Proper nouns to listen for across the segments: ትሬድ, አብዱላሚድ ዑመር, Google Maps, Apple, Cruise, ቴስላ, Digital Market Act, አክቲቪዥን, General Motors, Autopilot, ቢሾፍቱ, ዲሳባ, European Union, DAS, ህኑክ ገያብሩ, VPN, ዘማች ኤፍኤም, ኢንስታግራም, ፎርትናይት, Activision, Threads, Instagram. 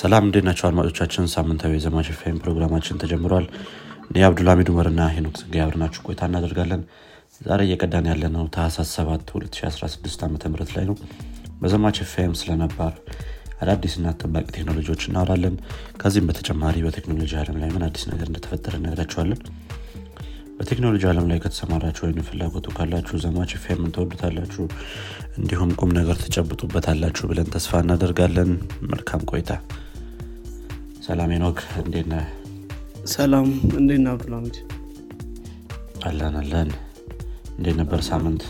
ሰላም እንደናችሁ አድማጮቻችን ሳምንታዊ ዘማች ኤፍኤም ፕሮግራማችን ተጀምሯል። አብዱላሚድ ዑመርና ህኑክ ገያብሩ ናችሁ ቆይታ እናደርጋለን። ዛሬ እየቀዳን ያለነው ታህሳስ 7 2016 ዓ.ም ላይ ነው። በዘማች ኤፍኤም ስለነባር አዳዲስና ተባቂ ቴክኖሎጂዎች እናወራለን። ከዚህም በተጨማሪ በቴክኖሎጂ ዓለም ላይ ምን አዲስ ነገር እንደተፈጠረ እናገራችኋለን። በቴክኖሎጂ ዓለም ላይ ከተሰማራችሁ ወይንም ፍላጎቱ ካላችሁ ዘማች ኤፍኤምን ተወዱታላችሁ እንዲሁም ቁም ነገር ተጨብጡበታላችሁ ብለን ተስፋ እናደርጋለን። መልካም ቆይታ። ሰላም ሄኖክ እንዴት ነህ? ሰላም እንዴት ነህ አብዱላሚድ? አላናለን እንዴት ነበር ሳምንት?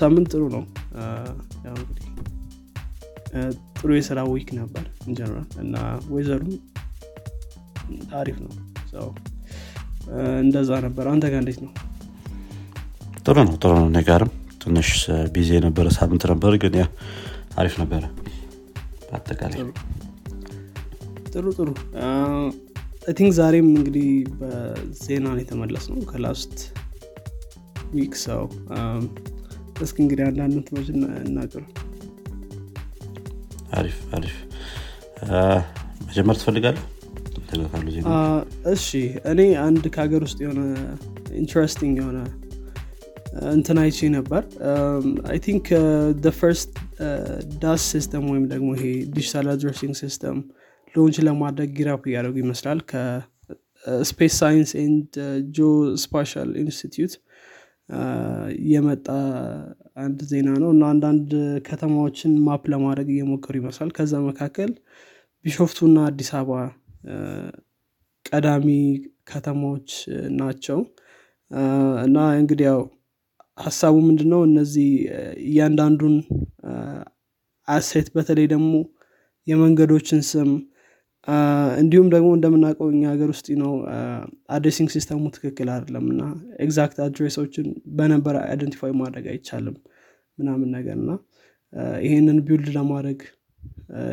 ሳምንት ጥሩ ነው። ያው እንግዲህ ጥሩ የሰራ ዊክ ነበር እንጀራ እና ወይዘሩ አሪፍ ነው። ሶ እንደዛ ነበር። አንተ ጋር እንዴት ነው? ጥሩ ነው ነገርም ትንሽ ቢዚ ነበር ሳምንት ነበር ግን ያ አሪፍ ነበር። አጠቃላይ ጥሩ I think ዛሬም እንግዲህ በዜና ላይ ተመለስነው ከላስት ዊክ። ሶ እስኪ እንግዲህ አንዳንድ ትምህርቶችን እናቀር። አሪፍ መጀመር ትፈልጋለህ? ተለካሉ ዜና እሺ እኔ አንድ ከሀገር ውስጥ የሆነ ኢንትረስቲንግ የሆነ እንትን አይቼ ነበር። I think the first DAS system ወይም ደግሞ ይሄ ዲጂታል አድሬሲንግ ሲስተም ሎንች ለማድረግ ግራፍ ያደረጉ ይመስላል ከስፔስ ሳይንስ ኤንድ ጂኦ ስፓሻል ኢንስቲትዩት የመጣ አንድ ዜና ነው። እና አንዳንድ ከተማዎችን ማፕ ለማድረግ እየሞከሩ ይመስላል። ከዛ መካከል ቢሾፍቱና ዲሳባ ቀዳሚ ከተሞች ናቸው። እና እንግዲህ ያው ሐሳቡ ምንድነው እነዚህ እያንዳንዱን አሴት በተለይ ደግሞ የመንገዶችን ስም እንዲሁም ደግሞ እንደምናውቀው እኛ ሀገር ውስጥ ነው አድሬሲንግ ሲስተሙ ትክክል አይደለምና ኤግዛክት አድሬሶችን በነበር አይደንቲፋይ ማድረግ አይቻልም ምናምን ነገርና ይሄንን ቢልድ ለማድረግ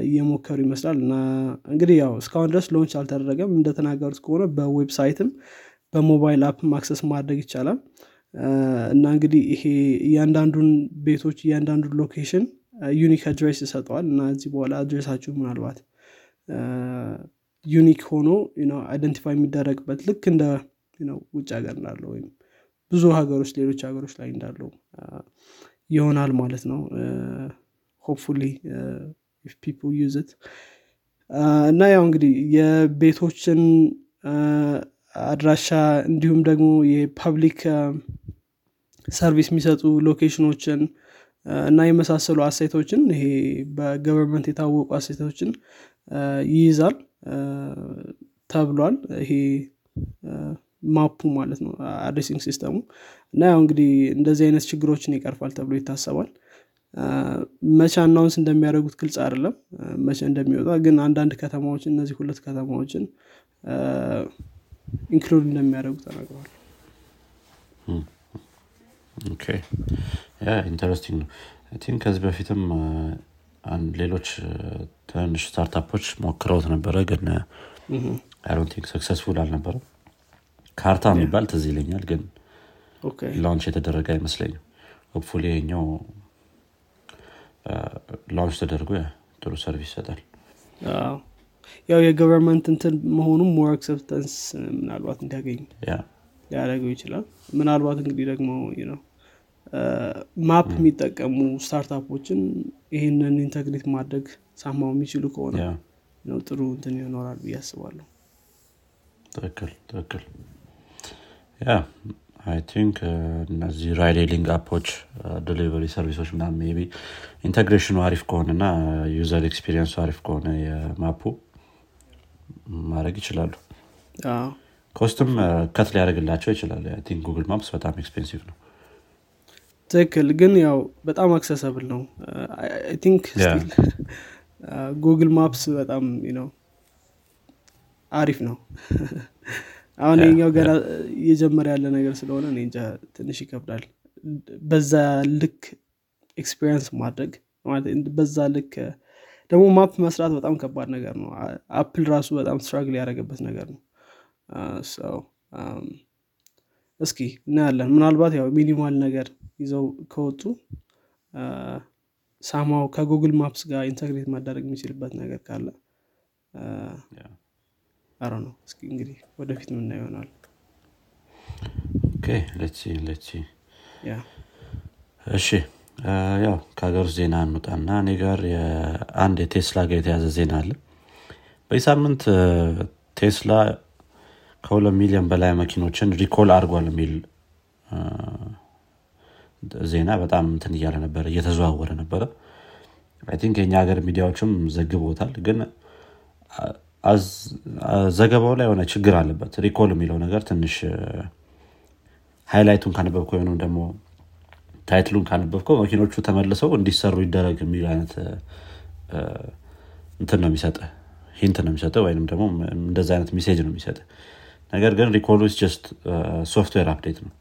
እየሞከሩ ይመስላል። እና እንግዲህ ያው እስካሁን ድረስ ሎንች አልተደረገም። እንደተናገሩት ከሆነ በዌብሳይትም በሞባይል አፕም አክሰስ ማድረግ ይቻላል። እና እንግዲህ ይሄ እያንዳንዱን ቤቶች እያንዳንዱን ሎኬሽን ዩኒክ አድሬስ ይሰጠዋል እና እዚህ በኋላ አድሬሳችሁ ምናልባት ዩኒክ ሆኖ አይደንቲፋይ የሚደረግበት ልክ እንደ ውጭ ሀገር እንዳለው ወይም ብዙ ሀገሮች ሌሎች ሀገሮች ላይ እንዳለው ይሆናል ማለት ነው። ሆፕፉሊ if people use it እና ያው እንግዲህ የቤቶችን አድራሻ እንዲሁም ደግሞ የፐብሊክ ሰርቪስ የሚሰጡ ሎኬሽኖችን እና የመሳሰሉ አሴቶችን ይሄ በገቨርንመንት የታወቁ አሴቶችን ይይዛል ተብሏል። ይሄ ማፑ ማለት ነው አድሬሲንግ ሲስተሙ። እና ያው እንግዲህ እንደዚህ አይነት ችግሮችን ይቀርፋል ተብሎ ይታሰባል። መቼ አናውንስ እንደሚያደርጉት ግልጽ አይደለም መቼ እንደሚወጣ። ግን አንዳንድ ከተማዎች እነዚህ ሁለት ከተማዎችን ኢንክሉድ እንደሚያደርጉ ተናግረዋል። ኦኬ ያ ኢንተረስቲንግ ነው። አይ ቲንክ ከዚህ በፊትም ሌሎች ትንሽ ስታርታፖች ሞክረውት ነበረ ግን አይ ዶንት ቲንክ ሰክሰስፉል አልነበረም። ካርታ የሚባል ትዝ ይለኛል ግን ኦኬ ላንች የተደረገ አይመስለኝም። ሆፕፉሊ የኛው ላንች ተደርጎ ጥሩ ሰርቪስ ይሰጣል። ያው የገቨርንመንት እንትን መሆኑም ሞር አክሰፕታንስ ምናልባት እንዲያገኝ ሊያደርገው ይችላል። ምናልባት እንግዲህ ደግሞ ማፕ የሚጠቀሙ ስታርታፖችን ይህንን ኢንተግሬት ማድረግ ሳማው የሚችሉ ከሆነ ጥሩ እንትን ይኖራል ብዬ አስባለሁ። ትክክል I think እነዚህ ራይዲንግ አፖች ዴሊቨሪ ሰርቪሶች ምናምን ሜቢ ኢንተግሬሽኑ አሪፍ ከሆነና ዩዘር ኤክስፒሪየንስ አሪፍ ከሆነ የማፑ ማድረግ ይችላሉ። ኮስትም ከት ሊያደርግላቸው ይችላል። I think Google Maps በጣም ኤክስፔንሲቭ ነው። ትክክል ግን ያው በጣም አክሰሰብል ነው። I think still Google Maps በጣም አሪፍ ነው። አሁን የኛው ገና የጀመረ ያለ ነገር ስለሆነ እኔ እንጃ ትንሽ ይከብዳል በዛ ልክ ኤክስፒሪየንስ ማድረግ ማለት። በዛ ልክ ደግሞ ማፕ መስራት በጣም ከባድ ነገር ነው። አፕል ራሱ በጣም ስትራግል ያደረገበት ነገር ነው። ሶ እስኪ እናያለን ምናልባት ያው ሚኒማል ነገር ይዘው ከወጡ ሳማው ከጉግል ማፕስ ጋር ኢንተግሬት ማድረግ የሚችልበት ነገር ካለ I don't know እስኪ እንግዲህ ወደፊት ምን ይሆናል Okay let's see yeah እሺ ያው ካገር ዜና እንጣና እኔ ጋር አንድ ቴስላ ጋር የተያዘ ዜና አለ በሳምንት ቴስላ ከ2 ሚሊዮን በላይ መኪኖችን ሪኮል አድርጓል የሚል ዜና በጣም እንትን ይያለ ነበር እየተዘዋወረ ነበር I think የኛ ሀገር ሚዲያዎችም ዘግቦታል ግን ዘገባው ላይ ሆነ ችግር አለበት ሪኮል የሚለው ነገር ትንሽ ሃይላይቱን ካነበብከው ነው ደሞ ታይትሉን ካነበብከው መኪኖቹ ተመልሰው እንዲሰሩ ይደረግ የሚል አይነት እንትን ነው የሚሰጠ ሂንት ነው የሚሰጠ ወይንም ደሞ እንደዛ አይነት ሜሴጅ ነው የሚሰጠ ነገር ግን ሪኮል is just software update ነው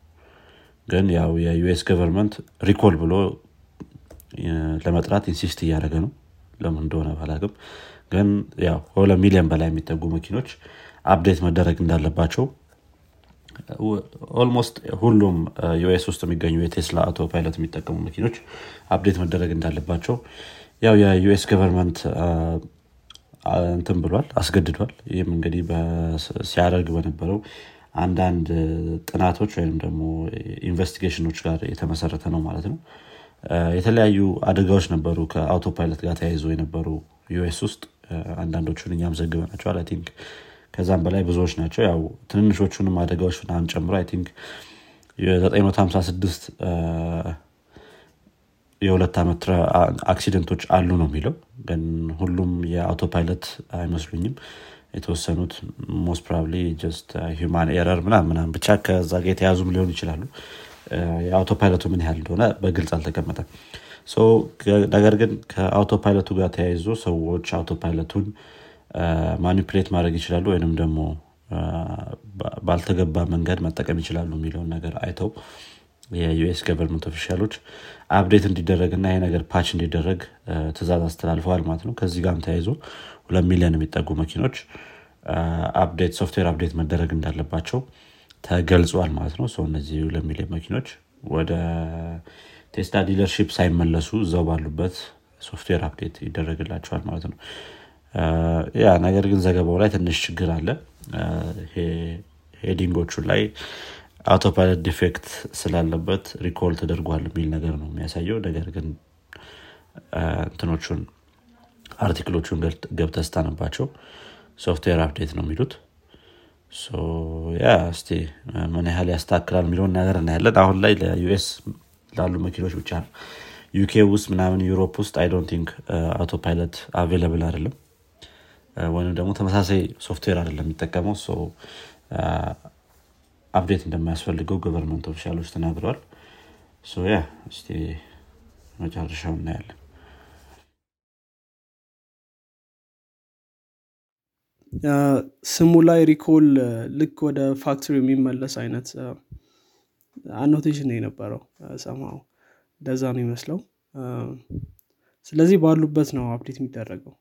ግን ያው የዩኤስ government ሪኮል ብሎ ለመጥራት ኢንሲስት ያደረገ ነው ለምን እንደሆነ ባላቅም ግን ያው 2 ሚሊዮን በላይ የሚጠጉ መኪኖች አፕዴት መደረግ እንዳለባቸው almost ሁሉም ዩኤስ ውስጥ የሚገኙ የቴስላ አውቶፓይለት የሚጠቀሙ መኪኖች አፕዴት መደረግ እንዳለባቸው ያው የዩኤስ government እንትን ብሏል አስገድዷል ይሄም እንግዲህ በሲያደርግ በነበረው አንድ ጥናቶች ወይንም ደግሞ ኢንቨስቲጌሽኖች ጋር የተመሰረተ ነው ማለት ነው የተለያዩ አደጋዎች ነበሩ ከአውቶፓይለት ጋር ተያይዞ የነበሩ ዩኤስ ውስጥ አንዳንዶቹን እኛም ዘግበናቸዋል I think ከዛም በላይ ብዙዎች ናቸው ያው ትንንሾቹንም አደጋዎች እናን ጨምሮ I think የ956 የሁለት ዓመት አክሲደንቶች አሉ ነው የሚለው ግን ሁሉም የአውቶፓይለት አይመስሉኝም የተወሰኑት most probably just human error ምናምን ብቻ ከዛ ጋር የተያዙም ሊሆን ይችላል የአውቶፓይለቱ ምን ያህል እንደሆነ በግልጽ አልተቀመጠም ሶ ነገር ግን ከአውቶፓይለቱ ጋር ተያይዞ ሰዎች አውቶፓይለቱን ማኒፑሌት ማድረግ ይችላሉ ወይንም ደግሞ ባልተገባ መንገድ መጠቀም ይችላሉ የሚለውን ነገር አይተው የዩኤስ government officials አፕዴት እንዲደረግና ይሄ ነገር patch እንዲደረግ ትዕዛዝ አስተላልፈዋል ማለት ነው ከዚህ ጋርም ተያይዞ 2 ሚሊዮን የሚጠጉ መኪኖች አፕዴት ሶፍትዌር አፕዴት መደረግ እንዳለባቸው ተገልጿል ማለት ነው ሶ እነዚህ 2 ሚሊዮን መኪኖች ወደ ቴስላ ዲለርሺፕ ሳይመለሱ ዘው ባሉበት ሶፍትዌር አፕዴት ይደረግላቸዋል ማለት ነው ያ ነገር ግን ዘገባው ላይ ትንሽ ችግር አለ ይሄ ሄዲንጎቹ ላይ አውቶፓይለት ዲፌክት ስላለበት ሪኮል ተደርጓል የሚል ነገር ነው የሚያሳየው ነገር ግን እንትኖቹን አርቲክሎቹን ገብተህ ስታነባቸው ሶፍትዌር አፕዴት ነው የሚሉት ሶ ያ እስቲ ምን ያህል ያስተካክላል የሚለውን ነገር እናያለን አሁን ላይ ለዩኤስ ላሉ መኪኖች ብቻ ነው ዩኬ ውስጥ ምናምን ዩሮፕ ውስጥ I don't think አውቶፓይለት አቬለብል አይደለም ወይንም ደግሞ ተመሳሳይ ሶፍትዌር አይደለም የሚጠቀመው ሶ አፕዴት እንደማያስፈልገው government officials ተናግረዋል ሶ ያ እስቲ መጨረሻውን እናያለን ስሙላይ ሪኮል ልክ ወደ ፋክተሪ የሚመለስ አይነት አኖቴሽን የነበረው ሰማው እንደዛ ነው የሚመስለው ስለዚህ ባሉበት ነው አፕዴት የሚደረገው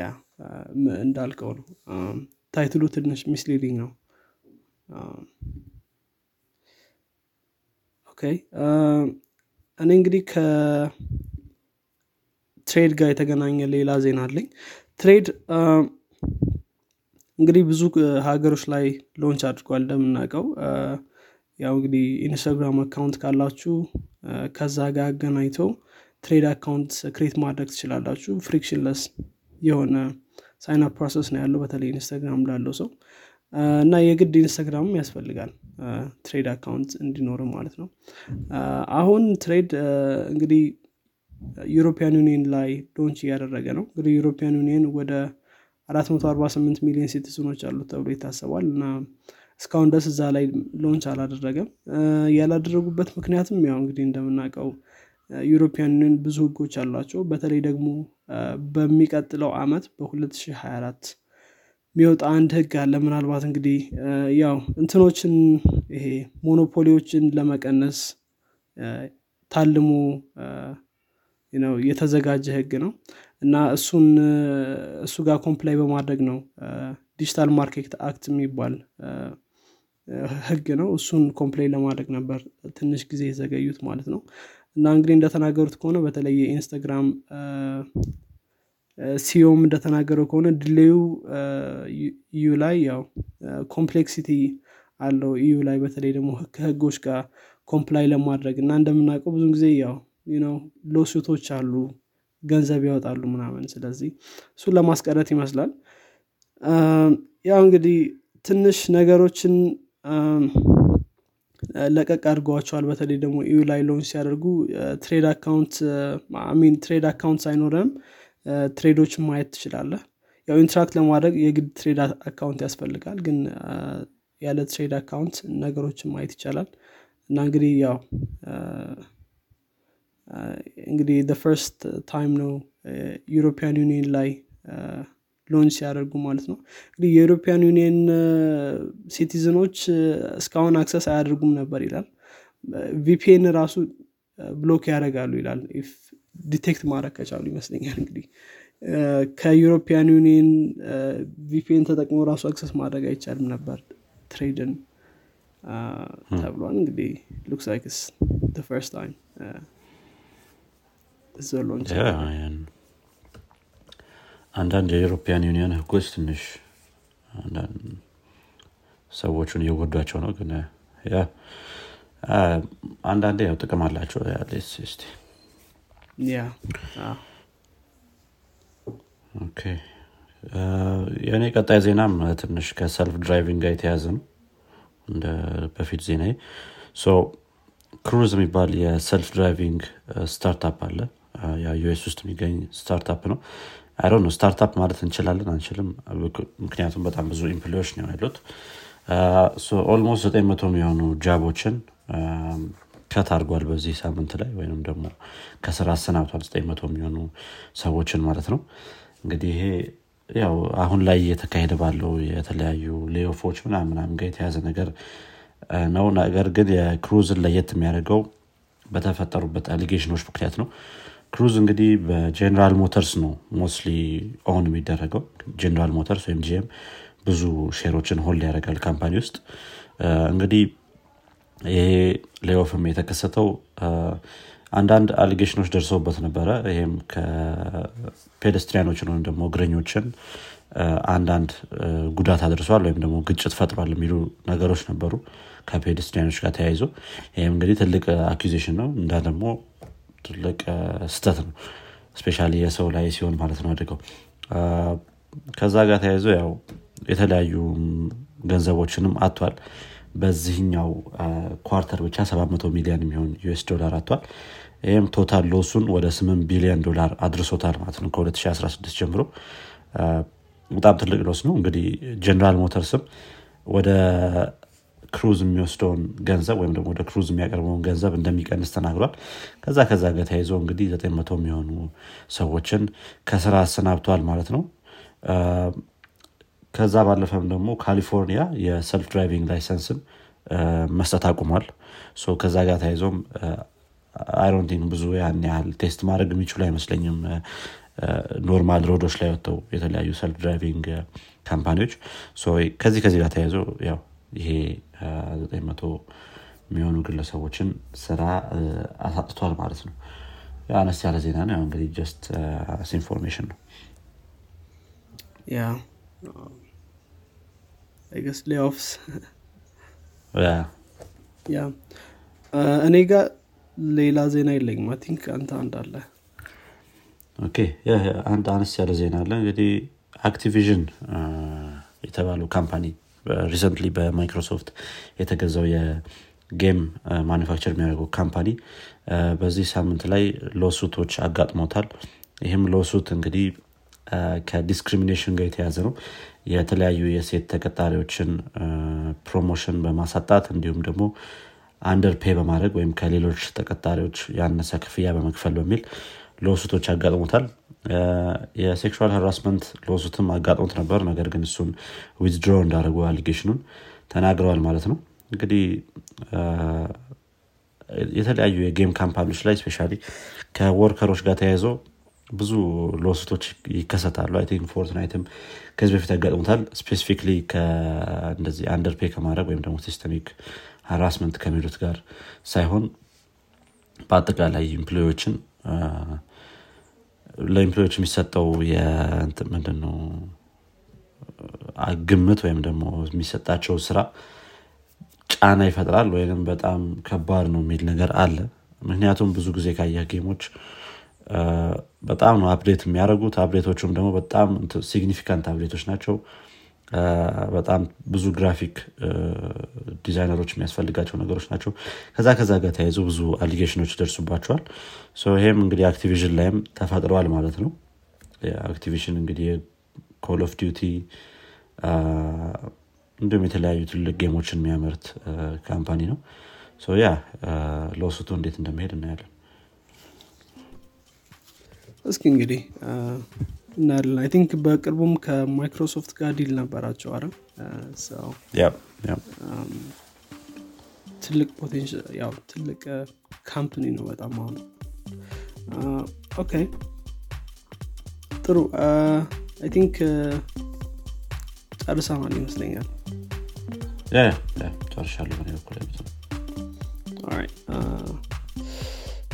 ያ እንዳልከው ነው ታይትሉ ትንሽ ሚስሊዲንግ ነው ኦኬ እኔ እንግዲህ ከትሬድ ጋር የተገናኘ ሌላ ዜና አለኝ ትሬድ እንግዲህ ብዙ ሀገሮች ላይ ሎንች አድርጓል እንደምናውቀው ያው እንግዲህ ኢንስታግራም አካውንት ካላችሁ ከዛ ጋር አገናኝቶ ትሬድ አካውንት ክሬት ማድረግ ትችላላችሁ ፍሪክሽንለስ የሆነ ሳይን አፕ ፕሮሰስ ነው ያለው በተለይ ኢንስታግራም ላለው ሰው እና የግድ ኢንስታግራምም ያስፈልጋል ትሬድ አካውንት እንዲኖር ማለት ነው አሁን ትሬድ እንግዲህ ዩሮፒያን ዩኒየን ላይ ሎንች እያደረገ ነው እንግዲህ ዩሮፒያን ዩኒየን ወደ 448 ሚሊዮን ሲቲዝኖች አሉ ተብሎ ይታሰባል እና እስካሁን ድረስ እዛ ላይ ሎንች አላደረገም ያላደረጉበት ምክንያትም ያው እንግዲህ እንደምናውቀው ዩሮፒያን ዩኒየን ብዙ ህጎች አሏቸው በተለይ ደግሞ በሚቀጥለው ዓመት በ2024 የሚወጣ አንድ ህግ አለ ምናልባት እንግዲህ ያው እንትኖችን ይሄ ሞኖፖሊዎችን ለመቀነስ ታልሞ የተዘጋጀ ህግ ነው እና እሱ ጋር ኮምፕላይ በማድረግ ነው ዲጂታል ማርኬት አክት የሚባል ህግ ነው እሱን ኮምፕላይ ለማድረግ ነበር ትንሽ ጊዜ ዘገዩት ማለት ነው እና እንግዲህ እንደተናገሩት ከሆነ በተለይ የኢንስታግራም ሲዮም እንደተናገሩ ከሆነ ዲሌዩ ዩ ላይ ያው ኮምፕሌክሲቲ አለው ዩ ላይ በተለይ ደግሞ ከህጎች ጋር ኮምፕላይ ለማድረግ እና እንደምናቀው ብዙ ጊዜ ያው you know ሎሱቶች አሉ ገንዘብ ያወጣሉ ምናምን ስለዚህ እሱ ለማስቀረት ይመስላል ያው እንግዲህ ትንሽ ነገሮችን ለቀቅ አድርጓቸዋል በተለይ ደግሞ ዩ ላይ ሎንስ ያደርጉ ትሬድ አካውንት አሚን ትሬድ አካውንት ሳይኖርም ትሬዶች ማየት ይችላል ያው ኢንትራክት ለማድረግ የግድ ትሬድ አካውንት ያስፈልጋል ግን ያለ ትሬድ አካውንት ነገሮችን ማየት ይችላል እና እንግዲህ ያው እንግዲህ the first time ነው European Union ላይ ሎንች ያደርጉ ማለት ነው እንግዲህ European Union ሲቲዝኖች እስካሁን አክሰስ አያደርጉም ነበር ይላል VPN ራሱ ብሎክ ያደርጋሉ ይላል if detect ማድረግ ከቻሉ ይመስለኛል እንግዲህ ከEuropean Union VPN ተጠቅሞ ራሱ አክሰስ ማድረግ አይቻልም ነበር ትሬድን ተብሏል እንግዲህ looks like it's the first time is a launch and then the European Union request nish and then ሰዎችን ይወዳቸው ነው ግን ያ አንድ አንድ ጥቅም አላቸው ያለስ እስቲ ያ ኦኬ የኔ ቀጣይ ዜናም ትንሽ ከሰልፍ ድራይቪንግ ጋር የተያያዘ ነው እንደ በፊት ዜናዬ ሶ ክሩዝ የሚባል የሰልፍ ድራይቪንግ ስታርታፕ አለ ያ ዩኤስ ውስጥ የሚገኝ ስታርታፕ ነው አይ ዶንት ኖ ስታርታፕ ማለት እንችላለን አንችልም ምክንያቱም በጣም ብዙ ኢምፕሎይስ ነው ያሉት ሶ ኦልሞስት 900 የሚሆኑ ጃቦችን ከታርጓል በዚህ ሳምንት ላይ ወይንም ደግሞ ከስራ አሰናብቷል 900 የሚሆኑ ሰዎችን ማለት ነው እንግዲህ ይሄ ያው አሁን ላይ እየተካሄደ ባለው የተለያዩ ሌኦፎች ምናምን ጋር የተያዘ ነገር ነው ነገር ግን የክሩዝ ለየት የሚያደርገው በተፈጠሩበት አሊጌሽኖች ምክንያት ነው ክሩዝ እንግዲህ በጀነራል ሞተርስ ነው ሞስትሊ ኦን የሚደረገው ጀነራል ሞተርስ ወይም ጂኤም ብዙ ሼሮችን ሆልድ ያደርጋል ካምፓኒ ውስጥ እንግዲህ ይሄ ሌኦፍም የተከሰተው አንዳንድ አሊጌሽኖች ደርሰውበት ነበር ይሄም ከፔደስትሪያኖች ነው ደግሞ እግረኞችን አንዳንድ ጉዳት አድርሷል ወይም ደግሞ ግጭት ፈጥሯል የሚሉ ነገሮች ነበሩ ከፔደስትሪያኖች ጋር ተያይዞ ይሄም እንግዲህ ትልቅ አኩዚሽን ነው እንዳ ደግሞ ትልቅ ስህተት ነው ስፔሻሊ የሰው ላይ ሲሆን ማለት ነው አድርገው ከዛ ጋር ተያይዞ ያው የተለያዩ ገንዘቦችንም አጥቷል በዚህኛው ኳርተር ብቻ 700 ሚሊዮን የሚሆን ዩኤስ ዶላር አጥቷል ይሄም ቶታል ሎሱን ወደ 8 ቢሊዮን ዶላር አድርሶታል ማለት ነው ከ2016 ጀምሮ በጣም ትልቅ ሎስ ነው እንግዲህ ጀነራል ሞተርስም ወደ ክሩዝ የሚወስደውን ገንዘብ ወይም ደግሞ ወደ ክሩዝ የሚያቀርበውን ገንዘብ እንደሚቀንስ ተናግሯል ከዛ ጋር ተያይዞ እንግዲህ 900 የሚሆኑ ሰዎችን ከስራ አሰናብቷል ማለት ነው ከዛ ባለፈም ደግሞ ካሊፎርኒያ የሰልፍ ድራይቪንግ ላይሰንስን መስጠት አቁሟል ሶ ከዛ ጋር ተያይዞም አይ ዶንት ቲንክ ብዙ ያን ያህል ቴስት ማድረግ የሚችሉ አይመስለኝም ኖርማል ሮዶች ላይ ወጥተው የተለያዩ ሰልፍ ድራይቪንግ ካምፓኒዎች ሶ ከዚህ ጋር ተያይዞ ያው ይሄ 900 የሚሆኑ ግለሰቦችን ስራ አሳጥቷል ማለት ነው አነስ ያለ ዜና ነው እንግዲህ just as information ነው yeah I guess layoffs yeah እኔ ጋር ሌላ ዜና የለኝም I think አንተ እንዳለ okay yeah አንተ አነስ ያለ ዜና አለ እንግዲህ Activision የተባለው ካምፓኒ recently በማይክሮሶፍት የተገዛው የጌም ማኑፋክቸር የሚያደርገው ካምፓኒ በዚህ ሳምንት ላይ ሎሱቶች አጋጥሞታል ይሄም ሎሱት እንግዲህ ከዲስክሪሚኔሽን ጋር የተያያዘ ነው የተለያዩ የሴት ተቀጣሪዎችን ፕሮሞሽን በማሳጣት እንዲሁም ደግሞ አንደርፔይ በማድረግ ወይም ከሌሎች ተቀጣሪዎች ያነሰ ክፍያ በመክፈል በሚል ሎሱቶች አጋጥሞታል የሴክሹዋል ሃራስመንት ሎሱትም አጋጥሞት ነበር ነገር ግን እሱን ዊዝድሮ እንዳደረጉ አሊጌሽኑን ተናግረዋል ማለት ነው እንግዲህ የተለያዩ የጌም ካምፓኒዎች ላይ ስፔሻሊ ከወርከሮች ጋር ተያይዞ ብዙ ሎሱቶች ይከሰታሉ አይ ቲንክ ፎርትናይትም ከዚህ በፊት አጋጥሞታል ስፔሲፊክሊ ከእንደዚህ አንደርፔይ ከማድረግ ወይም ደግሞ ሲስተሚክ ሃራስመንት ከሚሉት ጋር ሳይሆን በአጠቃላይ ኢምፕሎይዎችን ለኢምፕሎይዎች የሚሰጠው የእንትን ምንድነው አግምት ወይም ደግሞ የሚሰጣቸው ስራ ጫና ይፈጥራል ወይንም በጣም ከባድ ነው የሚል ነገር አለ። ምክንያቱም ብዙ ጊዜ ካያ ጌሞች በጣም ነው አፕዴት የሚያደርጉት። አፕዴቶቹም ደግሞ በጣም ሲግኒፊካንት አፕዴቶች ናቸው። በጣም ብዙ ግራፊክ ዲዛይነሮች የሚያስፈልጋቸው ነገሮች ናቸው። ከዛ ጋር ታይዞ ብዙ አሊጌሽኖች ደርሱባቸዋል። ሶ ይሄም እንግዲህ አክቲቪዥን ላይም ተፈጥሯል ማለት ነው። አክቲቪዥን እንግዲህ ኮል ኦፍ ዲዩቲ እንደም የተለያዩ ትልቅ ጌሞችን የሚያመርት ካምፓኒ ነው። ሶ ያ ሎሱቱ እንዴት እንደሚሄድ እናያለን። እስኪ እንግዲህ እናያለን። አይ ቲንክ በቅርቡም ከማይክሮሶፍት ጋር ዲል ነበራቸው አይደል? ሶ ያ ትልቅ ፖቴንሻል ያው ትልቅ ካምፓኒ ነው በጣም አሁን። ኦኬ ጥሩ አይ ቲንክ አብሳማን ይመስለኛል። ቻርሻል ነው ኮሌክት። ኦልራይት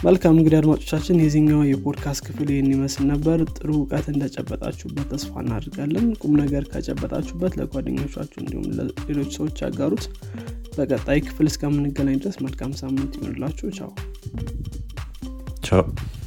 መልካም እንግዲህ አድማጮቻችን የዚህኛው የፖድካስት ክፍል ይሄን ይመስል ነበር። ጥሩ ዕቃት እንደጨበጣችሁበት ተስፋ እናደርጋለን። ቁም ነገር ካጨበጣችሁበት ለጓደኞቻችሁ እንዲሁም ለሌሎች ሰዎች አጋሩት። በቀጣይ ክፍል እስከምንገናኝ ድረስ መልካም ሳምንት ይሁንላችሁ። ቻው ቻው።